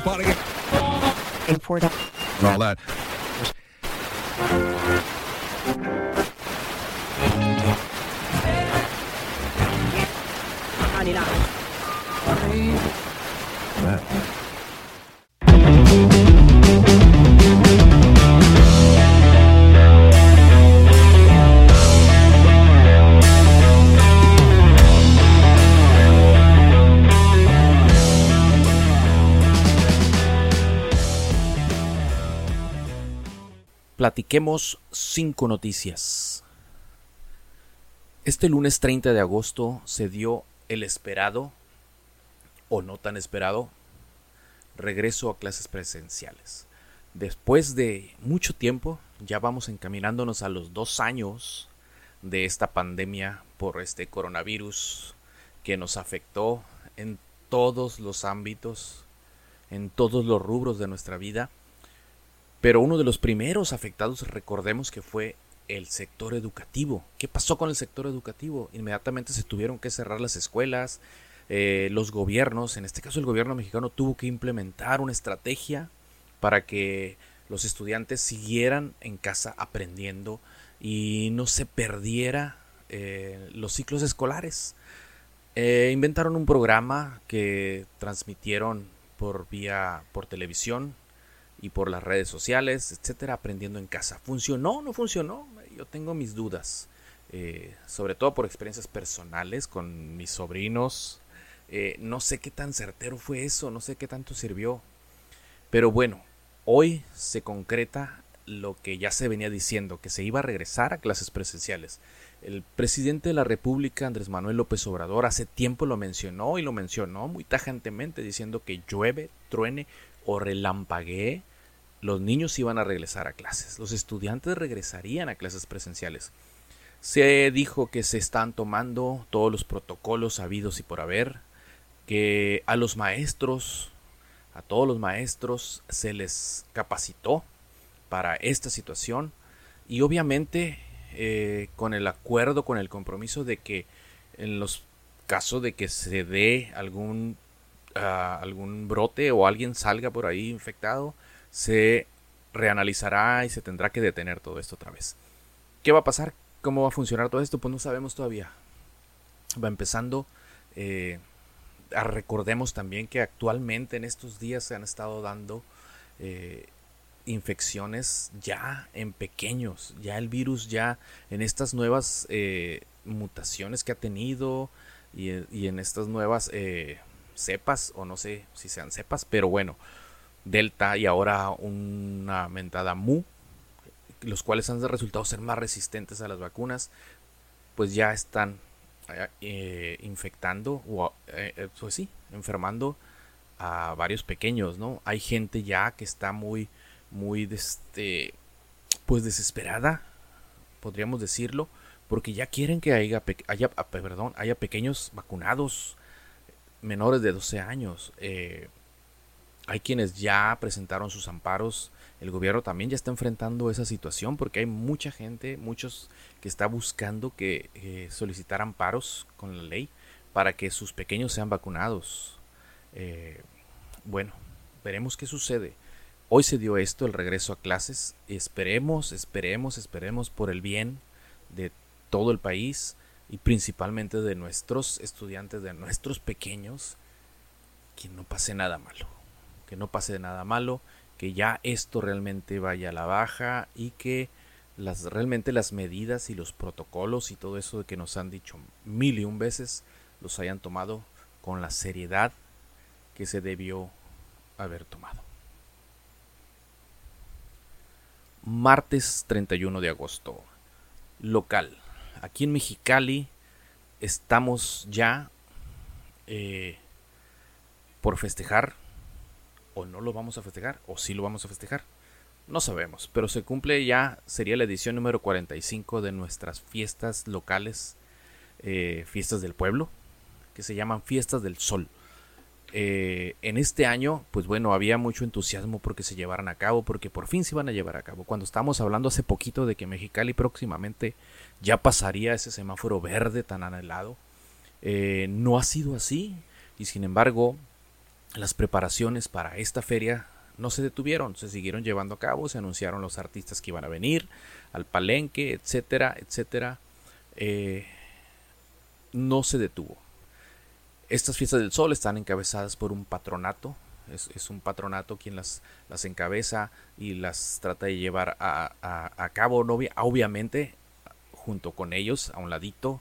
final party. And all that. Platiquemos 5 noticias. Este lunes 30 de agosto se dio el esperado, o no tan esperado, regreso a clases presenciales. Después de mucho tiempo, ya vamos encaminándonos a los 2 años de esta pandemia por este coronavirus que nos afectó en todos los ámbitos, en todos los rubros de nuestra vida. Pero uno de los primeros afectados, recordemos que fue el sector educativo. ¿Qué pasó con el sector educativo? Inmediatamente se tuvieron que cerrar las escuelas, los gobiernos, en este caso el gobierno mexicano tuvo que implementar una estrategia para que los estudiantes siguieran en casa aprendiendo y no se perdiera los ciclos escolares. Inventaron un programa que transmitieron por televisión y por las redes sociales, etcétera, aprendiendo en casa. ¿Funcionó? ¿No funcionó? Yo tengo mis dudas, sobre todo por experiencias personales con mis sobrinos. No sé qué tan certero fue eso, no sé qué tanto sirvió. Pero bueno, hoy se concreta lo que ya se venía diciendo, que se iba a regresar a clases presenciales. El presidente de la República, Andrés Manuel López Obrador, hace tiempo lo mencionó y lo mencionó muy tajantemente, diciendo que llueve, truene o relampaguee, los niños iban a regresar a clases, los estudiantes regresarían a clases presenciales. Se dijo que se están tomando todos los protocolos habidos y por haber, que a todos los maestros se les capacitó para esta situación y obviamente con el acuerdo, con el compromiso de que en los casos de que se dé algún brote o alguien salga por ahí infectado, se reanalizará y se tendrá que detener todo esto otra vez. ¿Qué va a pasar? ¿Cómo va a funcionar todo esto? Pues no sabemos todavía. Va empezando. Recordemos también que actualmente en estos días se han estado dando infecciones ya en pequeños. Ya el virus ya en estas nuevas mutaciones que ha tenido y en estas nuevas cepas, o no sé si sean cepas, pero bueno, Delta y ahora una mentada Mu, los cuales han resultado ser más resistentes a las vacunas, pues ya están infectando o pues sí, enfermando a varios pequeños, ¿no? Hay gente ya que está muy, muy pues desesperada, podríamos decirlo, porque ya quieren que haya pequeños vacunados, menores de 12 años. Hay quienes ya presentaron sus amparos. El gobierno también ya está enfrentando esa situación porque hay mucha gente, muchos que está buscando que solicitar amparos con la ley para que sus pequeños sean vacunados. Bueno, veremos qué sucede. Hoy se dio esto, el regreso a clases. Esperemos por el bien de todo el país y principalmente de nuestros estudiantes, de nuestros pequeños, que no pase nada malo, que ya esto realmente vaya a la baja y que realmente las medidas y los protocolos y todo eso de que nos han dicho 1001 veces los hayan tomado con la seriedad que se debió haber tomado. Martes 31 de agosto, local. Aquí en Mexicali estamos ya por festejar, o no lo vamos a festejar, o sí lo vamos a festejar, no sabemos, pero se cumple ya, sería la edición número 45 de nuestras fiestas locales, fiestas del pueblo, que se llaman Fiestas del Sol. En este año, pues bueno, había mucho entusiasmo porque se llevaran a cabo, porque por fin se iban a llevar a cabo. Cuando estábamos hablando hace poquito de que Mexicali próximamente ya pasaría ese semáforo verde tan anhelado, no ha sido así y sin embargo las preparaciones para esta feria no se detuvieron, se siguieron llevando a cabo, se anunciaron los artistas que iban a venir al palenque, etcétera, etcétera. No se detuvo. Estas Fiestas del Sol están encabezadas por un patronato, es un patronato quien las encabeza y las trata de llevar a cabo, obviamente junto con ellos, a un ladito,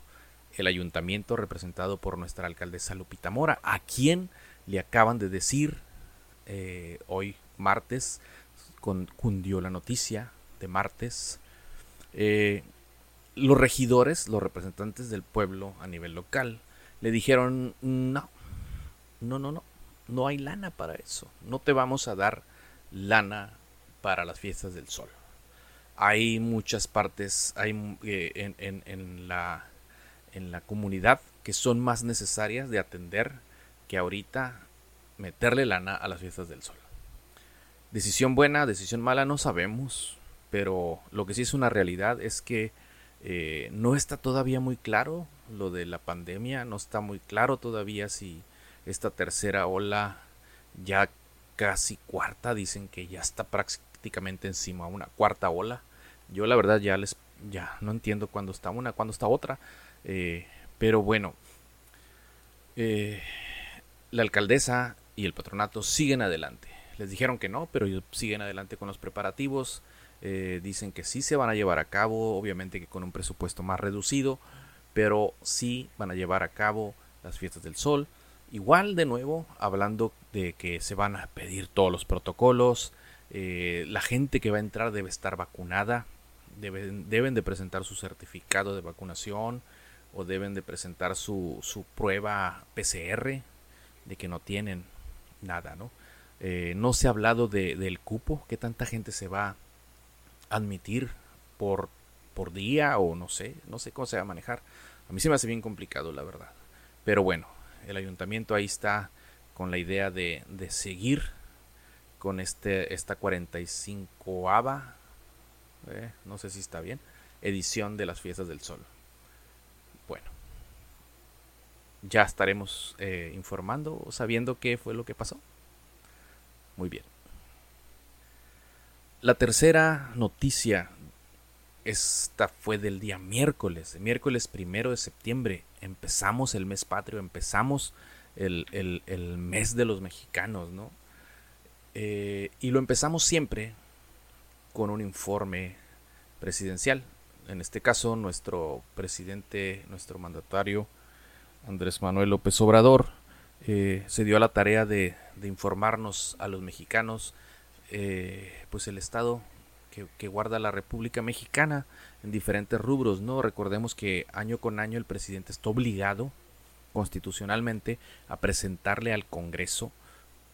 el ayuntamiento representado por nuestra alcaldesa Lupita Mora, a quien le acaban de decir hoy martes, cundió la noticia de martes, los regidores, los representantes del pueblo a nivel local, le dijeron no hay lana para eso, no te vamos a dar lana para las Fiestas del Sol. Hay muchas partes en la comunidad que son más necesarias de atender que ahorita meterle lana a las Fiestas del Sol. Decisión buena, decisión mala, no sabemos, pero lo que sí es una realidad es que no está todavía muy claro lo de la pandemia, no está muy claro todavía si esta tercera ola, ya casi cuarta, dicen que ya está prácticamente encima una cuarta ola. Yo la verdad ya no entiendo cuándo está una, cuándo está otra, pero bueno, la alcaldesa y el patronato siguen adelante. Les dijeron que no, pero ellos siguen adelante con los preparativos. Dicen que sí se van a llevar a cabo, obviamente que con un presupuesto más reducido, pero sí van a llevar a cabo las Fiestas del Sol. Igual, de nuevo, hablando de que se van a pedir todos los protocolos, la gente que va a entrar debe estar vacunada, deben de presentar su certificado de vacunación o deben de presentar su prueba PCR de que no tienen nada, ¿no? No se ha hablado del cupo, qué tanta gente se va a admitir por día o no sé cómo se va a manejar. A mí se me hace bien complicado, la verdad. Pero bueno, el ayuntamiento ahí está con la idea de seguir con esta 45ª, no sé si está bien, edición de las Fiestas del Sol. Bueno, ya estaremos informando o sabiendo qué fue lo que pasó. Muy bien. La tercera noticia, esta fue del día miércoles, primero de septiembre. Empezamos el mes patrio, empezamos el mes de los mexicanos, ¿no? Y lo empezamos siempre con un informe presidencial. En este caso, nuestro presidente, nuestro mandatario, Andrés Manuel López Obrador, se dio a la tarea de informarnos a los mexicanos pues el estado que guarda la República Mexicana en diferentes rubros, ¿no? Recordemos que año con año el presidente está obligado constitucionalmente a presentarle al Congreso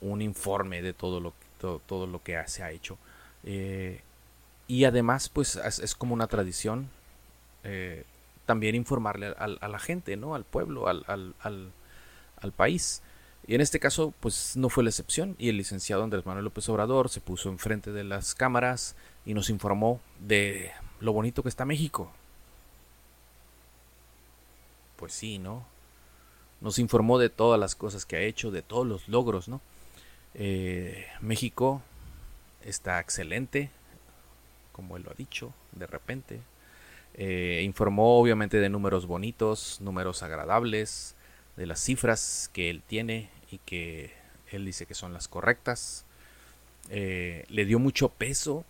un informe de todo lo que se ha hecho, y además pues es como una tradición también informarle a la gente, ¿no? Al pueblo, al país. Y en este caso, pues no fue la excepción. Y el licenciado Andrés Manuel López Obrador se puso enfrente de las cámaras y nos informó de lo bonito que está México. Pues sí, ¿no? Nos informó de todas las cosas que ha hecho, de todos los logros, ¿no? México está excelente, como él lo ha dicho, de repente. Informó obviamente de números bonitos, números agradables, de las cifras que él tiene y que él dice que son las correctas. Le dio mucho peso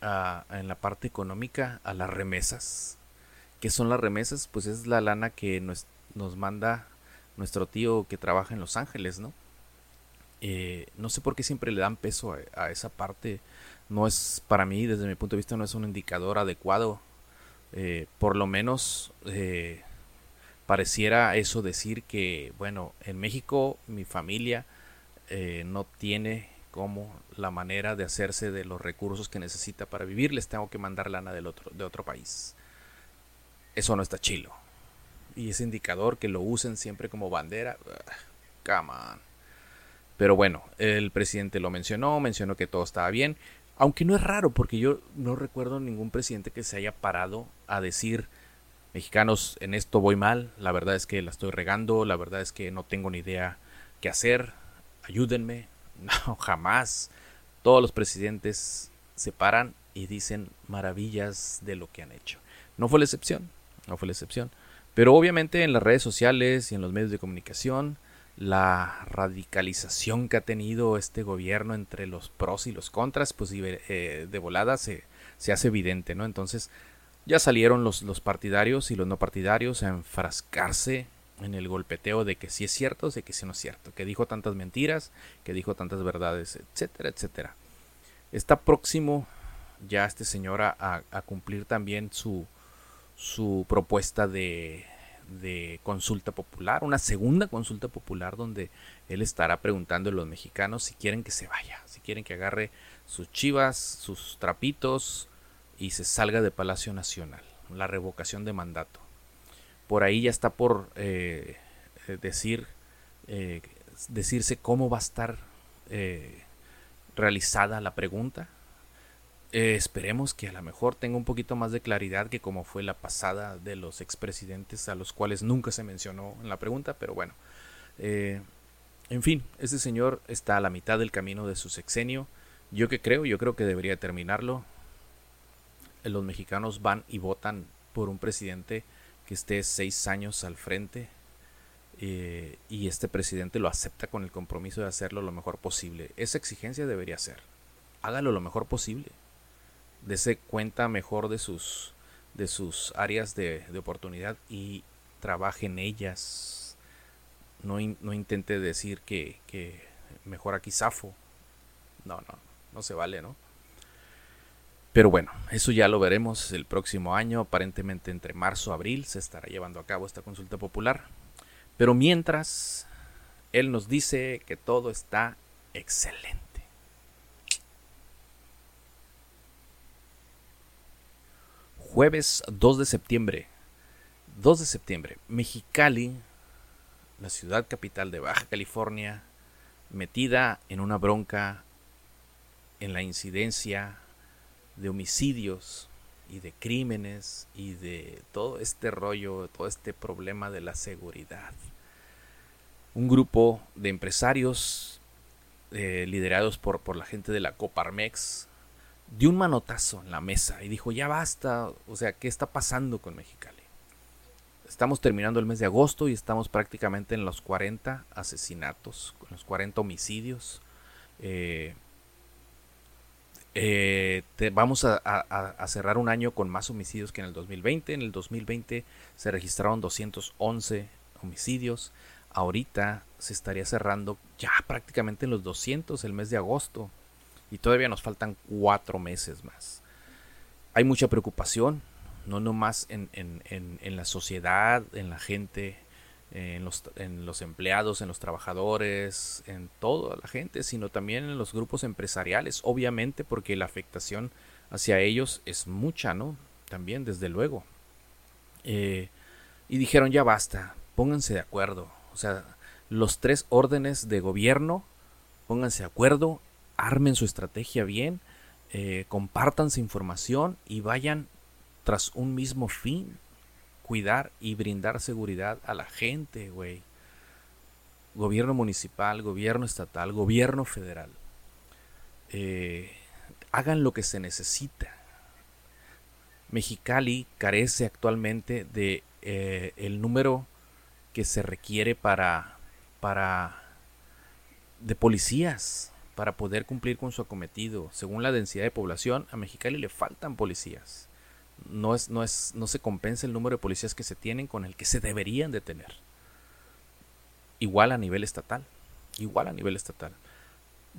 en la parte económica a las remesas. ¿Qué son las remesas? Pues es la lana que nos manda nuestro tío que trabaja en Los Ángeles, ¿no? No sé por qué siempre le dan peso a esa parte. No es, para mí, desde mi punto de vista, no es un indicador adecuado. Por lo menos pareciera eso decir que, bueno, en México mi familia no tiene como la manera de hacerse de los recursos que necesita para vivir, les tengo que mandar lana de otro país. Eso no está chilo. Y ese indicador que lo usen siempre como bandera, come on. Pero bueno, el presidente lo mencionó que todo estaba bien, aunque no es raro porque yo no recuerdo ningún presidente que se haya parado a decir: mexicanos, en esto voy mal, la verdad es que la estoy regando, la verdad es que no tengo ni idea qué hacer, ayúdenme. No, jamás. Todos los presidentes se paran y dicen maravillas de lo que han hecho. No fue la excepción, no fue la excepción. Pero obviamente en las redes sociales y en los medios de comunicación, la radicalización que ha tenido este gobierno entre los pros y los contras, pues de volada se hace evidente, ¿no? Entonces ya salieron los partidarios y los no partidarios a enfrascarse en el golpeteo de que sí es cierto, de que sí no es cierto, que dijo tantas mentiras, que dijo tantas verdades, etcétera, etcétera. Está próximo ya este señor a cumplir también su propuesta de consulta popular, una segunda consulta popular donde él estará preguntando a los mexicanos si quieren que se vaya, si quieren que agarre sus chivas, sus trapitos y se salga de Palacio Nacional, la revocación de mandato. Por ahí ya está por decirse cómo va a estar realizada la pregunta. Esperemos que a lo mejor tenga un poquito más de claridad que como fue la pasada de los expresidentes, a los cuales nunca se mencionó en la pregunta, pero bueno. En fin, este señor está a la mitad del camino de su sexenio. Yo creo que debería terminarlo. Los mexicanos van y votan por un presidente que esté 6 años al frente, y este presidente lo acepta con el compromiso de hacerlo lo mejor posible. Esa exigencia debería ser: hágalo lo mejor posible, dese cuenta mejor de sus áreas de oportunidad y trabaje en ellas. No intente decir que mejor aquí zafo. No se vale, ¿no? Pero bueno, eso ya lo veremos el próximo año. Aparentemente entre marzo y abril se estará llevando a cabo esta consulta popular. Pero mientras, él nos dice que todo está excelente. Jueves 2 de septiembre. 2 de septiembre. Mexicali, la ciudad capital de Baja California, metida en una bronca en la incidencia de homicidios y de crímenes y de todo este rollo, todo este problema de la seguridad. Un grupo de empresarios liderados por la gente de la Coparmex dio un manotazo en la mesa y dijo: ya basta, o sea, ¿qué está pasando con Mexicali? Estamos terminando el mes de agosto y estamos prácticamente en los 40 asesinatos, en los 40 homicidios. Vamos a cerrar un año con más homicidios que en el 2020. En el 2020 se registraron 211 homicidios. Ahorita se estaría cerrando ya prácticamente en los 200 el mes de agosto. Y todavía nos faltan 4 meses más. Hay mucha preocupación, no nomás en la sociedad, en la gente, en los empleados, en los trabajadores, en toda la gente, sino también en los grupos empresariales, obviamente, porque la afectación hacia ellos es mucha, ¿no? También, desde luego. Y dijeron: ya basta, pónganse de acuerdo. O sea, los 3 órdenes de gobierno, pónganse de acuerdo, armen su estrategia bien, compártanse información y vayan tras un mismo fin: cuidar y brindar seguridad a la gente, güey. Gobierno municipal, gobierno estatal, gobierno federal. Hagan lo que se necesita. Mexicali carece actualmente de el número que se requiere para de policías para poder cumplir con su acometido. Según la densidad de población, a Mexicali le faltan policías. No se compensa el número de policías que se tienen con el que se deberían de tener. Igual a nivel estatal.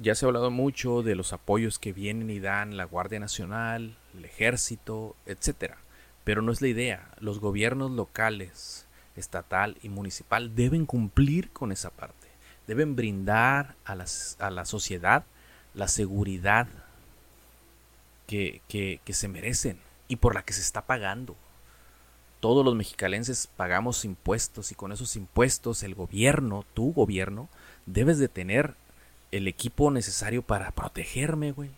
Ya se ha hablado mucho de los apoyos que vienen y dan la Guardia Nacional, el Ejército, etcétera. Pero no es la idea. Los gobiernos locales, estatal y municipal deben cumplir con esa parte. Deben brindar a la sociedad la seguridad que se merecen y por la que se está pagando. Todos los mexicalenses pagamos impuestos, y con esos impuestos el gobierno, tu gobierno, debes de tener el equipo necesario para protegerme, güey.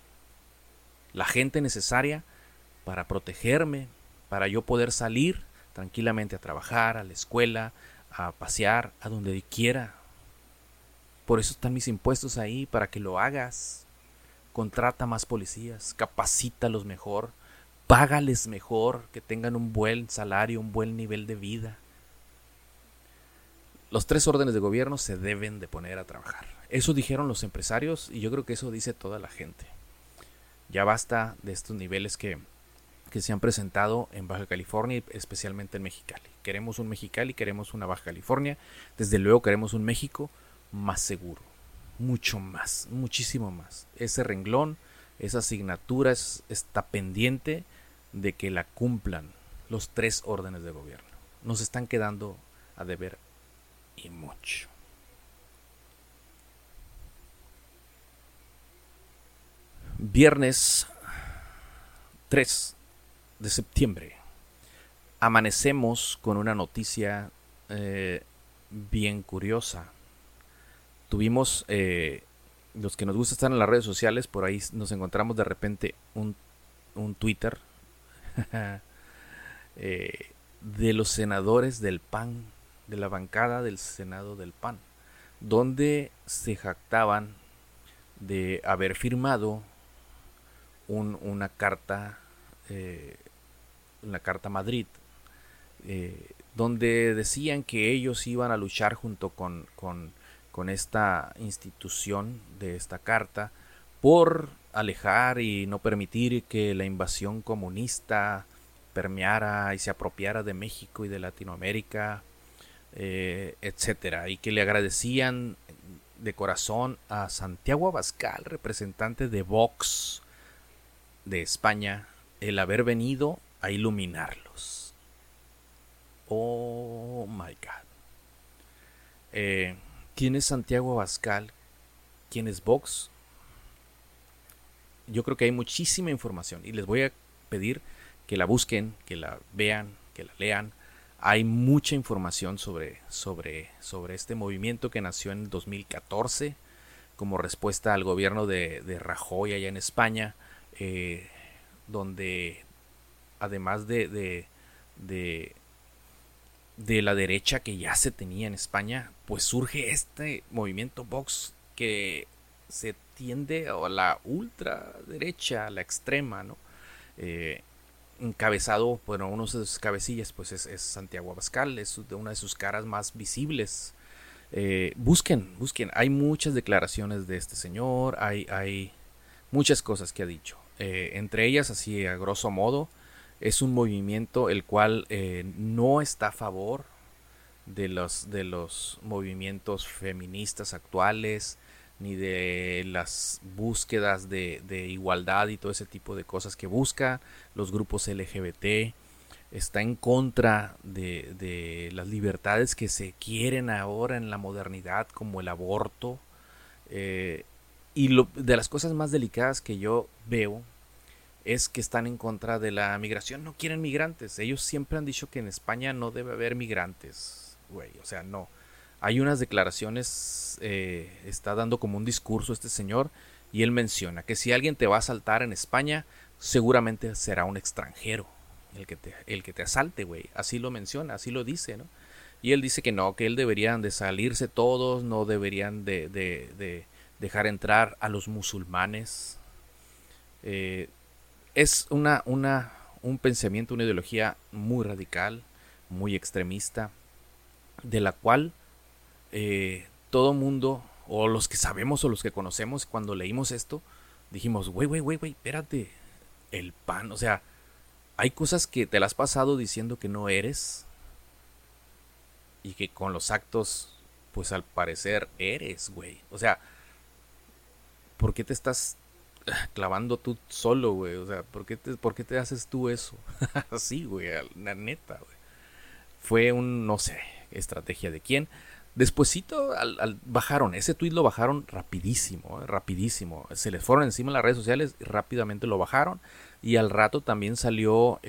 La gente necesaria para protegerme, para yo poder salir tranquilamente a trabajar, a la escuela, a pasear, a donde quiera. Por eso están mis impuestos ahí, para que lo hagas. Contrata más policías, capacítalos mejor, págales mejor, que tengan un buen salario, un buen nivel de vida. Los 3 órdenes de gobierno se deben de poner a trabajar. Eso dijeron los empresarios y yo creo que eso dice toda la gente. Ya basta de estos niveles que se han presentado en Baja California y especialmente en Mexicali. Queremos un Mexicali, queremos una Baja California. Desde luego queremos un México más seguro. Mucho más, muchísimo más. Ese renglón, esa asignatura está pendiente de que la cumplan los 3 órdenes de gobierno. Nos están quedando a deber y mucho. Viernes 3 de septiembre. Amanecemos con una noticia bien curiosa. Tuvimos, los que nos gusta estar en las redes sociales, por ahí nos encontramos de repente un Twitter de los senadores del PAN, de la bancada del Senado del PAN, donde se jactaban de haber firmado una carta Madrid, donde decían que ellos iban a luchar junto con esta institución de esta carta por alejar y no permitir que la invasión comunista permeara y se apropiara de México y de Latinoamérica, etcétera, y que le agradecían de corazón a Santiago Abascal, representante de Vox de España, el haber venido a iluminarlos. Oh my God. ¿Quién es Santiago Abascal? ¿Quién es Vox? Yo creo que hay muchísima información y les voy a pedir que la busquen, que la vean, que la lean. Hay mucha información sobre este movimiento que nació en 2014 como respuesta al gobierno de Rajoy allá en España, donde además de la derecha que ya se tenía en España, pues surge este movimiento Vox que se tiende a la ultraderecha, a la extrema, ¿no? Encabezado, bueno, uno de sus cabecillas pues es Santiago Abascal, es una de sus caras más visibles. Busquen, hay muchas declaraciones de este señor, hay muchas cosas que ha dicho. Entre ellas, así a grosso modo, es un movimiento el cual no está a favor de los movimientos feministas actuales, ni de las búsquedas de igualdad y todo ese tipo de cosas que busca los grupos LGBT. Está en contra de las libertades que se quieren ahora en la modernidad, como el aborto, y de las cosas más delicadas que yo veo es que están en contra de la migración. No quieren migrantes. Ellos siempre han dicho que en España no debe haber migrantes, güey, o sea, no. Hay unas declaraciones, está dando como un discurso este señor, y él menciona que si alguien te va a asaltar en España, seguramente será un extranjero el que te asalte, güey. Así lo menciona, así lo dice, ¿no? Y él dice que no, que él deberían de salirse todos, no deberían de dejar entrar a los musulmanes. Es un pensamiento, una ideología muy radical, muy extremista, de la cual todo mundo, o los que sabemos o los que conocemos, cuando leímos esto, dijimos, güey, espérate, el PAN, o sea, hay cosas que te las has pasado diciendo que no eres, y que con los actos, pues al parecer eres, güey, o sea, ¿por qué te estás clavando tú solo, güey? O sea, ¿por qué te haces tú eso? Así, güey, la neta, güey. Fue no sé, estrategia de quién. Despuésito bajaron, ese tweet lo bajaron rapidísimo. Se les fueron encima las redes sociales y rápidamente lo bajaron. Y al rato también salió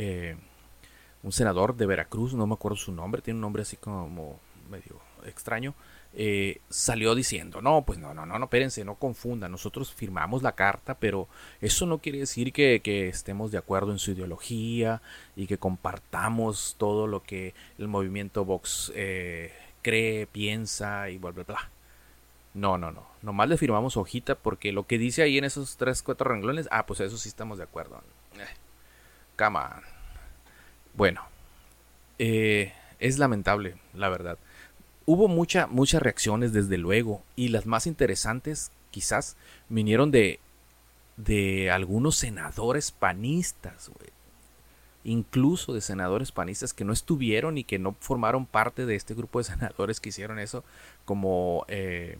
un senador de Veracruz, no me acuerdo su nombre, tiene un nombre así como medio extraño. Salió diciendo, no, pues no, espérense, no confundan, nosotros firmamos la carta, pero eso no quiere decir que estemos de acuerdo en su ideología y que compartamos todo lo que el movimiento Vox cree, piensa y bla, bla, bla. No. Nomás le firmamos hojita porque lo que dice ahí en esos 3-4 renglones, pues eso sí estamos de acuerdo. Come on. Bueno, es lamentable, la verdad. Hubo muchas reacciones, desde luego, y las más interesantes quizás vinieron de algunos senadores panistas, güey. Incluso de senadores panistas que no estuvieron y que no formaron parte de este grupo de senadores que hicieron eso, como el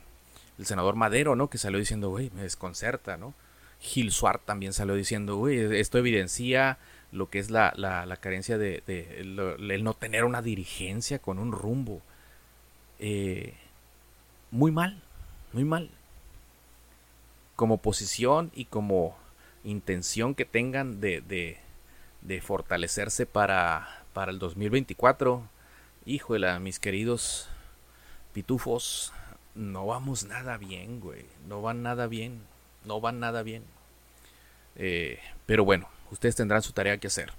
senador Madero, ¿no? Que salió diciendo, güey, me desconcerta, ¿no? Gil Suárez también salió diciendo, güey, esto evidencia lo que es la carencia de el no tener una dirigencia con un rumbo. Muy mal. Como posición y como intención que tengan de fortalecerse para el 2024. Híjole, mis queridos pitufos, no vamos nada bien, güey. No van nada bien. Pero bueno, ustedes tendrán su tarea que hacer.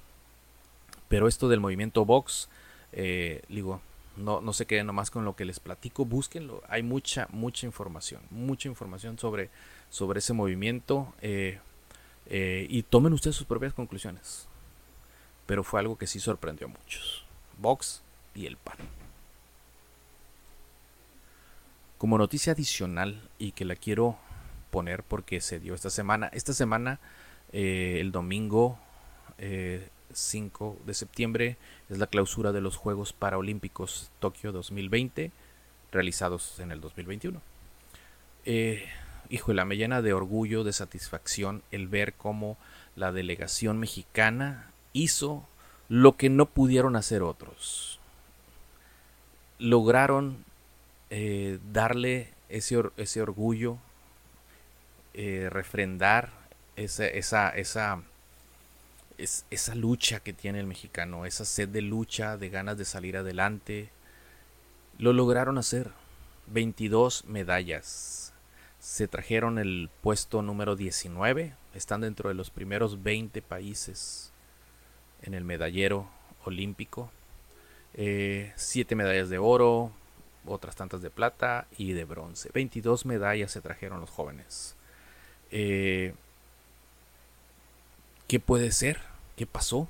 Pero esto del movimiento Vox, no se queden nomás con lo que les platico, búsquenlo. Hay mucha información sobre ese movimiento, y tomen ustedes sus propias conclusiones. Pero fue algo que sí sorprendió a muchos. Vox y el PAN. Como noticia adicional, y que la quiero poner porque se dio esta semana, el domingo 5 de septiembre, es la clausura de los Juegos Paralímpicos Tokio 2020, realizados en el 2021. Híjole, me llena de orgullo, de satisfacción el ver cómo la delegación mexicana hizo lo que no pudieron hacer otros. Lograron darle ese orgullo, refrendar esa lucha que tiene el mexicano, esa sed de lucha, de ganas de salir adelante. Lo lograron hacer. 22 medallas. Se trajeron el puesto número 19. Están dentro de los primeros 20 países en el medallero olímpico. 7 medallas de oro, otras tantas de plata y de bronce. 22 medallas se trajeron los jóvenes. ¿Qué puede ser? ¿Qué pasó?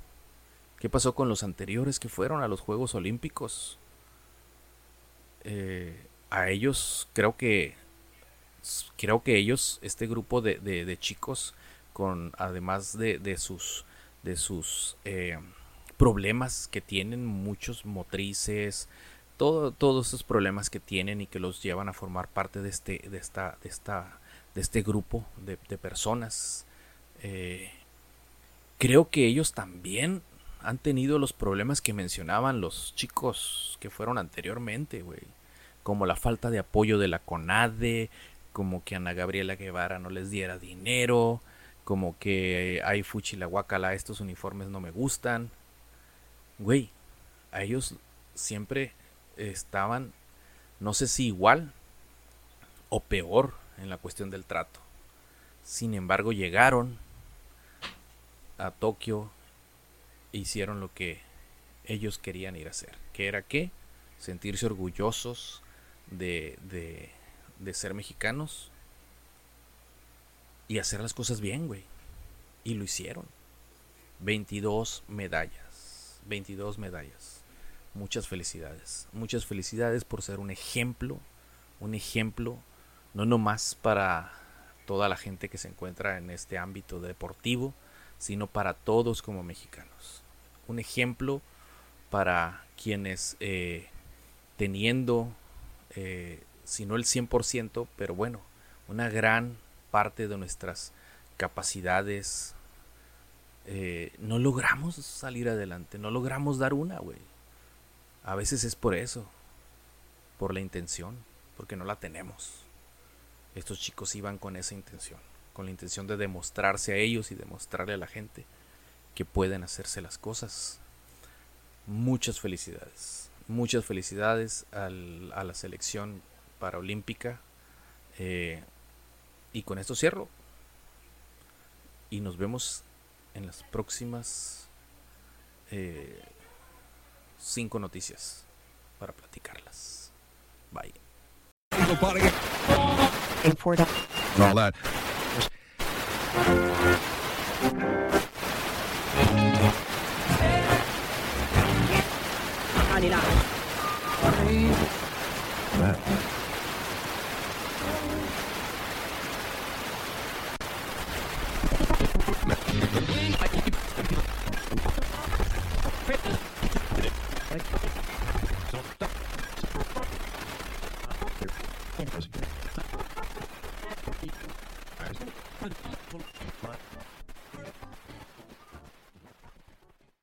¿Qué pasó con los anteriores que fueron a los Juegos Olímpicos? A ellos, creo que ellos, este grupo de chicos, con además de sus problemas que tienen, muchos motrices, todos esos problemas que tienen y que los llevan a formar parte de este grupo de personas. Creo que ellos también han tenido los problemas que mencionaban los chicos que fueron anteriormente, güey, como la falta de apoyo de la CONADE, como que Ana Gabriela Guevara no les diera dinero, como que hay fuchilahuacala, estos uniformes no me gustan. Güey, a ellos siempre estaban, no sé si igual o peor en la cuestión del trato. Sin embargo, llegaron a Tokio e hicieron lo que ellos querían ir a hacer. ¿Qué era qué? Sentirse orgullosos de ser mexicanos. Y hacer las cosas bien, güey. Y lo hicieron. 22 medallas. Muchas felicidades. Muchas felicidades por ser un ejemplo. Un ejemplo no nomás para toda la gente que se encuentra en este ámbito deportivo, sino para todos como mexicanos. Un ejemplo para quienes teniendo, si no el 100%, pero bueno, una gran parte de nuestras capacidades, no logramos salir adelante, no logramos dar una, güey. A veces es por eso, por la intención, porque no la tenemos. Estos chicos iban con esa intención, con la intención de demostrarse a ellos y demostrarle a la gente que pueden hacerse las cosas. Muchas felicidades a la selección paralímpica. Y con esto cierro. Y nos vemos en las próximas 5 noticias para platicarlas. Bye. Thank you.